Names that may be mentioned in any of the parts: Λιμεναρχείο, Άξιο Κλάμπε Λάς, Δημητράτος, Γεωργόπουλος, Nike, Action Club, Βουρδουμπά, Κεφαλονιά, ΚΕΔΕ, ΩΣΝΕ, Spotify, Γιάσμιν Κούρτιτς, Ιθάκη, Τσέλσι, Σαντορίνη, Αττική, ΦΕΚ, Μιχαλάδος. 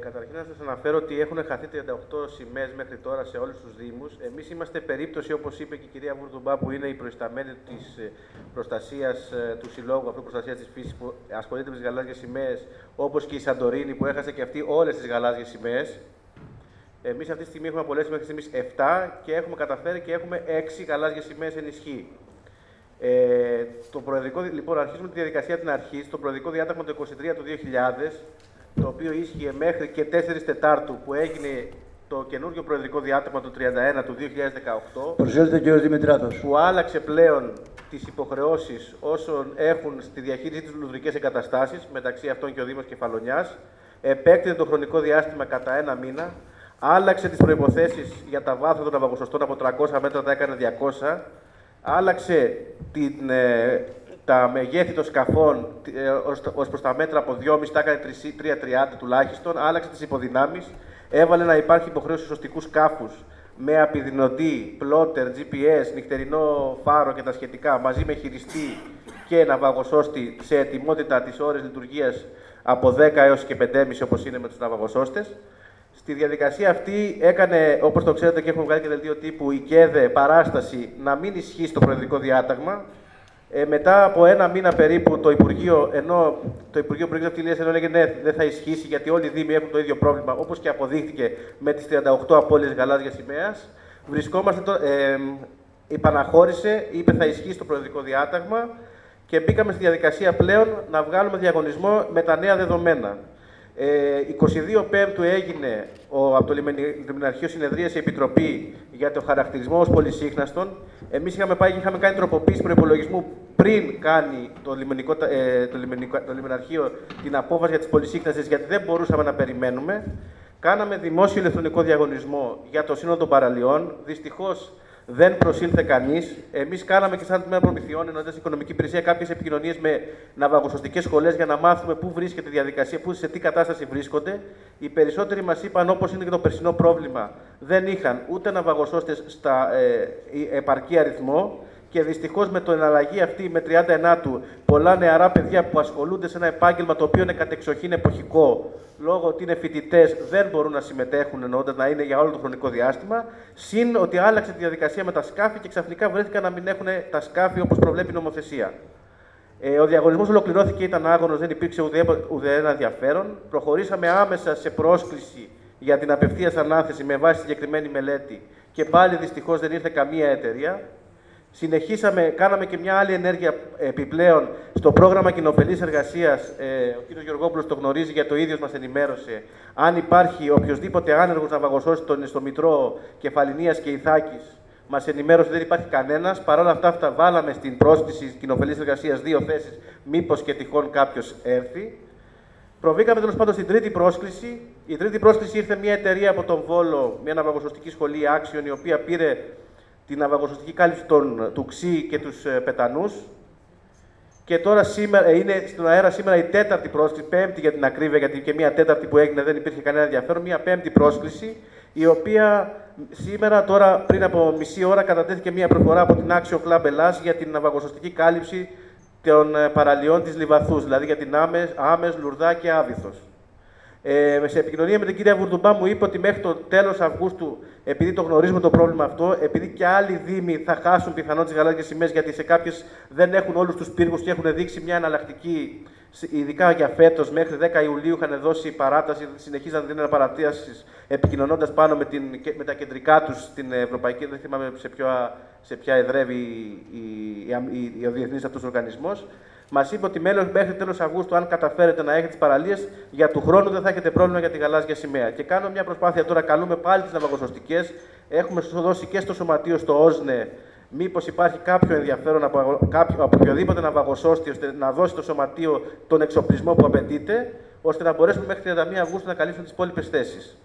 Καταρχήν να σας αναφέρω ότι έχουν χαθεί 38 σημαίες μέχρι τώρα σε όλους τους Δήμους. Εμείς είμαστε περίπτωση, όπως είπε και η κυρία Βουρδουμπά, που είναι η προϊσταμένη της προστασίας του Συλλόγου Αυτοπροστασίας της Φύσης που ασχολείται με τις γαλάζιες σημαίες, όπως και η Σαντορίνη που έχασε και αυτή όλες τις γαλάζιες σημαίες. Εμείς αυτή τη στιγμή έχουμε απολέσει μέχρι στιγμής 7 και έχουμε καταφέρει και έχουμε 6 γαλάζιες σημαίες εν ισχύ. Το προεδρικό, λοιπόν, αρχίζουμε τη διαδικασία την αρχή, στο προεδρικό διάταγμα το 23 του 2000, το οποίο ίσχυε μέχρι και 4 Τετάρτου που έγινε το καινούργιο προεδρικό διάταγμα του 31 του 2018. Προσέξτε, κύριος Δημητράτος. Που άλλαξε πλέον τις υποχρεώσεις όσων έχουν στη διαχείριση της λουλουδρικές εγκαταστάσεις, μεταξύ αυτών και ο Δήμος Κεφαλονιάς. Επέκτηνε το χρονικό διάστημα κατά 1 μήνα. Άλλαξε τις προϋποθέσεις για τα βάθη των αβαγοσωστών από 300 μέτρα, τα έκανε 200. Άλλαξε τα μεγέθη των σκαφών ως προς τα μέτρα από 2,5, τα έκανε 3,30 τουλάχιστον. Άλλαξε τις υποδυνάμεις. Έβαλε να υπάρχει υποχρέωση σωστικού σκάφους με απειδηνωτή, πλότερ, GPS, νυχτερινό φάρο και τα σχετικά, μαζί με χειριστή και ναυαγοσώστη σε ετοιμότητα τις ώρες λειτουργίας από 10 έως και 5,5 όπως είναι με τους ναυαγοσώστες. Στη διαδικασία αυτή έκανε, όπως το ξέρετε και έχουμε βγάλει και δελτίο τύπου, η ΚΕΔΕ παράσταση να μην ισχύει στο προεδρικό διάταγμα. Μετά από 1 μήνα περίπου το Υπουργείο, ενώ το Υπουργείο Προηγούμενης Αυτιλίας έλεγε ναι, δεν θα ισχύσει γιατί όλοι οι Δήμοι έχουν το ίδιο πρόβλημα, όπως και αποδείχθηκε με τις 38 απώλειες γαλάζιας σημαίας, επαναχώρησε, είπε θα ισχύει στο προεδρικό διάταγμα και μπήκαμε στη διαδικασία πλέον να βγάλουμε διαγωνισμό με τα νέα δεδομένα. 22 Πέμπτου έγινε από το Λιμεναρχείο συνεδρίασε η Επιτροπή για το χαρακτηρισμό ως πολυσύχναστον. Εμείς είχαμε κάνει τροποποίηση προϋπολογισμού πριν κάνει το Λιμεναρχείο την απόφαση για τις πολυσύχναστες, γιατί δεν μπορούσαμε να περιμένουμε. Κάναμε δημόσιο ηλεκτρονικό διαγωνισμό για το Σύνολο των Παραλιών. Δυστυχώς δεν προσήλθε κανείς. Εμείς κάναμε και σαν τμήμα προμηθειών, εννοώντας στην Οικονομική Υπηρεσία, κάποιες επικοινωνίες με ναυαγοσωστικές σχολές για να μάθουμε πού βρίσκεται η διαδικασία, σε τι κατάσταση βρίσκονται. Οι περισσότεροι μας είπαν, όπως είναι και το περσινό πρόβλημα, δεν είχαν ούτε ναυαγοσώστες στα επαρκή αριθμό. Και δυστυχώς με την εναλλαγή αυτή, με 39, πολλά νεαρά παιδιά που ασχολούνται σε ένα επάγγελμα το οποίο είναι κατεξοχήν εποχικό, λόγω ότι είναι φοιτητές, δεν μπορούν να συμμετέχουν, εννοώντας να είναι για όλο το χρονικό διάστημα. Συν ότι άλλαξε τη διαδικασία με τα σκάφη και ξαφνικά βρέθηκαν να μην έχουν τα σκάφη όπως προβλέπει η νομοθεσία. Ο διαγωνισμός ολοκληρώθηκε, ήταν άγωνος, δεν υπήρξε ούτε ένα ενδιαφέρον. Προχωρήσαμε άμεσα σε πρόσκληση για την απευθείας ανάθεση με βάση συγκεκριμένη μελέτη και πάλι δυστυχώς δεν ήρθε καμία εταιρεία. Συνεχίσαμε, κάναμε και μια άλλη ενέργεια επιπλέον στο πρόγραμμα κοινοφελής εργασίας. Ο κ. Γεωργόπουλος το γνωρίζει, για το ίδιο μας ενημέρωσε. Αν υπάρχει οποιοδήποτε άνεργος ναυαγοσώστης στο Μητρό Κεφαλινίας και Ιθάκης, μας ενημέρωσε, δεν υπάρχει κανένας. Παρ' όλα αυτά, βάλαμε στην πρόσκληση κοινοφελής εργασίας 2 θέσεις, μήπως και τυχόν κάποιος έρθει. Προβήκαμε τέλος πάντων στην τρίτη πρόσκληση. Η τρίτη πρόσκληση ήρθε μια εταιρεία από τον Βόλο, μια ναυαγοσωστική σχολή Άξιον, η οποία πήρε την ναυαγοσωστική κάλυψη του Ξύ και τους Πετανούς. Και τώρα σήμερα, είναι στον αέρα σήμερα η 4η πρόσκληση, 5η για την ακρίβεια, γιατί και μια 4η που έγινε δεν υπήρχε κανένα ενδιαφέρον, μια 5η πρόσκληση, η οποία σήμερα, τώρα πριν από μισή ώρα, κατατέθηκε μια προφορά από την Άξιο Κλάμπε Λάς για την ναυαγοσωστική κάλυψη των παραλιών της Λιβαθούς, δηλαδή για την Άμες, Λουρδά και Άβυθος. Σε επικοινωνία με την κυρία Βουρδουμπά μου είπε ότι μέχρι το τέλος Αυγούστου, επειδή το γνωρίζουμε το πρόβλημα αυτό, επειδή και άλλοι Δήμοι θα χάσουν πιθανόν τις γαλάζιες σημαίες, γιατί σε κάποιες δεν έχουν όλους τους πύργους και έχουν δείξει μια εναλλακτική, ειδικά για φέτος, μέχρι 10 Ιουλίου είχαν δώσει παράταση, συνεχίζαν να δίνουν παρατάσεις, επικοινωνώντας πάνω με τα κεντρικά τους στην Ευρωπαϊκή, δεν θυμάμαι σε ποια εδρεύει ο διεθνής αυτός οργανισμός. Μας είπε ότι μέχρι τέλος Αυγούστου, αν καταφέρετε να έχετε τις παραλίες, για του χρόνου δεν θα έχετε πρόβλημα για τη γαλάζια σημαία. Και κάνω μια προσπάθεια τώρα, καλούμε πάλι τις ναυαγοσωστικές. Έχουμε δώσει και στο Σωματείο, στο ΩΣΝΕ, μήπως υπάρχει κάποιο ενδιαφέρον από οποιοδήποτε ναυαγοσώστη, ώστε να δώσει στο Σωματείο τον εξοπλισμό που απαιτείται, ώστε να μπορέσουμε μέχρι 31 Αυγούστου να καλύψουμε τις υπόλοιπες θέσεις.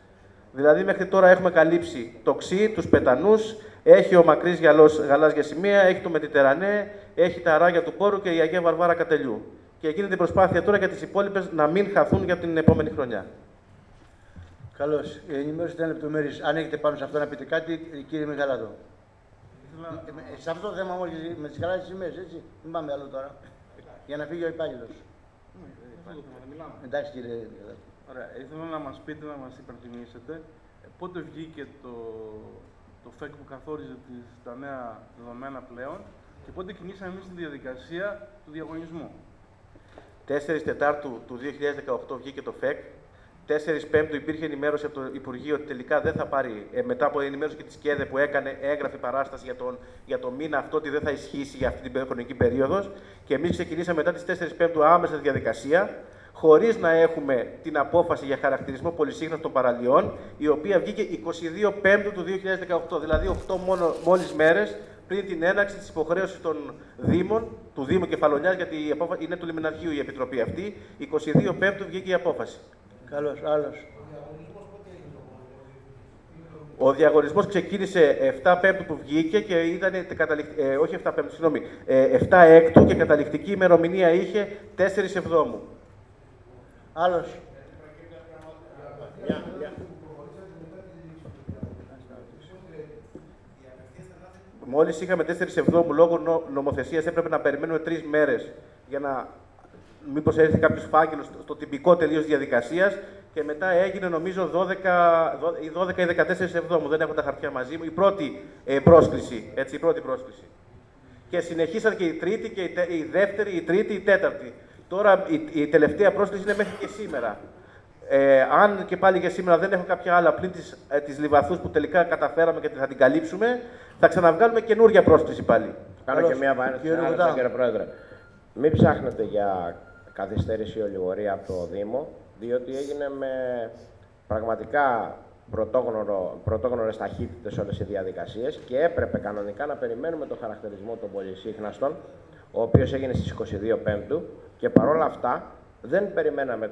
Δηλαδή, μέχρι τώρα έχουμε καλύψει το Ξύ, τους Πετανούς, έχει ο Μακρύς γαλάζια σημαία, έχει το Μετιτερανέ, έχει τα Αράγια του Πόρου και η Αγία Βαρβάρα Κατελιού. Και γίνεται η προσπάθεια τώρα για τις υπόλοιπες να μην χαθούν για την επόμενη χρονιά. Καλώς. Ενημέρωση ήταν λεπτομέρειες. Αν έχετε πάνω σε αυτό να πείτε κάτι, κύριε Μιχαλάδο. Σε αυτό το θέμα μόλις με τις γαλάζιες σημαίες, έτσι. Μην πάμε άλλο τώρα. Για να φύγει ο υπάλληλος. Εντάξει, κύριε Μιχαλάδο. Ωραία, ήθελα να μας πείτε, να μας υπενθυμίσετε πότε βγήκε το ΦΕΚ που καθόριζε τα νέα δεδομένα πλέον και πότε κινήσαμε εμείς τη διαδικασία του διαγωνισμού. 4 Τετάρτου του 2018 βγήκε το ΦΕΚ. 4 Πέμπτου υπήρχε ενημέρωση από το Υπουργείο ότι τελικά δεν θα πάρει. Μετά από ενημέρωση και τη ΚΕΔΕ που έκανε έγγραφη παράσταση για το μήνα αυτό, ότι δεν θα ισχύσει για αυτή την χρονική περίοδο. Και εμείς ξεκινήσαμε μετά τις 4 Πέμπτου άμεσα τη διαδικασία, χωρίς να έχουμε την απόφαση για χαρακτηρισμό πολυσύχνας των παραλιών, η οποία βγήκε 22 Πέμπτου του 2018, δηλαδή 8 μόλις μέρες πριν την έναρξη της υποχρέωσης των Δήμων, του Δήμου Κεφαλονιάς, γιατί είναι του Λιμεναργείου η επιτροπή αυτή. 22 Πέμπτου βγήκε η απόφαση. Καλώς, άλλος. Ο διαγωνισμός ξεκίνησε 7 Πέμπτου που βγήκε και ήταν. Όχι 7 Πέμπτου, συγγνώμη. 7 Έκτου και καταληκτική ημερομηνία είχε 4 Εβδόμου. Άλλος. Μόλις είχαμε 4 Εβδόμου, λόγω νομοθεσίας έπρεπε να περιμένουμε 3 μέρες για να μήπως έρθει κάποιος φάκελος στο τυπικό τελείως διαδικασίας και μετά έγινε νομίζω 12 ή 14 Εβδόμου, δεν έχω τα χαρτιά μαζί μου, η πρώτη πρόσκληση, έτσι, η πρώτη πρόσκληση. Και συνεχίσαν και η τρίτη και η δεύτερη, η τρίτη, η τέταρτη. Τώρα η τελευταία πρόσκληση είναι μέχρι και σήμερα. Αν και πάλι για σήμερα δεν έχω κάποια άλλα πλην τις Λιβαθούς που τελικά καταφέραμε και θα την καλύψουμε, θα ξαναβγάλουμε καινούρια πρόσκληση πάλι. Κάνω και μία παρένθεση, κύριε Πρόεδρε. Μην ψάχνετε για καθυστέρηση ή ολιγορία από το Δήμο, διότι έγινε με πραγματικά πρωτόγνωρες ταχύτητες όλες οι διαδικασίες και έπρεπε κανονικά να περιμένουμε τον χαρακτηρισμό των πολυσύχναστων, ο οποίος έγινε στις 22 Πέμπτου και παρόλα αυτά δεν περιμέναμε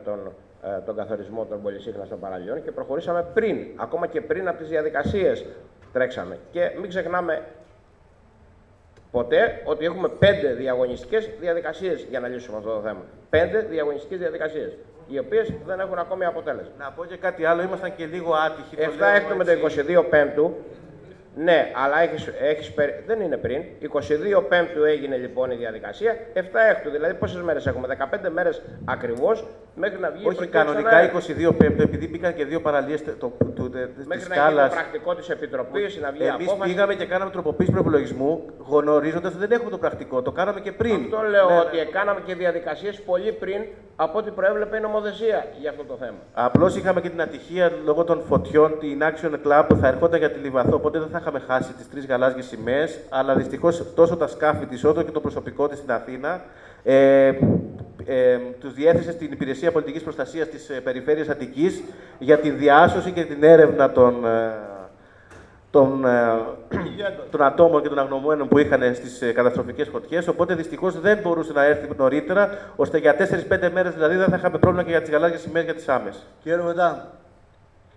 τον καθορισμό των πολυσύχναστων παραλιών και προχωρήσαμε πριν, ακόμα και πριν από τις διαδικασίες τρέξαμε. Και μην ξεχνάμε ποτέ ότι έχουμε 5 διαγωνιστικές διαδικασίες για να λύσουμε αυτό το θέμα. 5 διαγωνιστικές διαδικασίες, οι οποίες δεν έχουν ακόμη αποτέλεσμα. Να πω και κάτι άλλο, ήμασταν και λίγο άτυχοι. 7 Έκτου με το 22 Πέμπτου. Ναι, αλλά δεν είναι πριν. 22 Πέμπτου έγινε λοιπόν η διαδικασία. 7 Έκτου, δηλαδή πόσες μέρες έχουμε, 15 μέρες ακριβώς μέχρι να βγει. Όχι, κανονικά 22 Πέμπτου, επειδή μπήκαν και 2 παραλίες της σκάλας. Το πρακτικό της Επιτροπής να βγει απόφαση. Εμείς πήγαμε και κάναμε τροποποίηση προϋπολογισμού, γνωρίζοντας ότι δεν έχουμε το πρακτικό. Το κάναμε και πριν. Αυτό λέω, ότι κάναμε και διαδικασίες πολύ πριν από ό,τι προέβλεπε η νομοθεσία για αυτό το θέμα. Απλώς είχαμε και την ατυχία λόγω των φωτιών την Action Club που θα ερχόταν για τη Λιβαθό, οπότε δεν θα είχαμε χάσει τις 3 γαλάζιες σημαίες, αλλά δυστυχώς τόσο τα σκάφη της όσο και το προσωπικό της στην Αθήνα τους διέθεσε στην Υπηρεσία Πολιτικής Προστασίας της Περιφέρειας Αττικής για τη διάσωση και την έρευνα των ατόμων και των αγνωμένων που είχαν στις καταστροφικές φωτιές. Οπότε δυστυχώς δεν μπορούσε να έρθει νωρίτερα, ώστε για 4-5 μέρες δηλαδή δεν θα είχαμε πρόβλημα και για τις γαλάζιες σημαίες για τις άμες. Και μετά.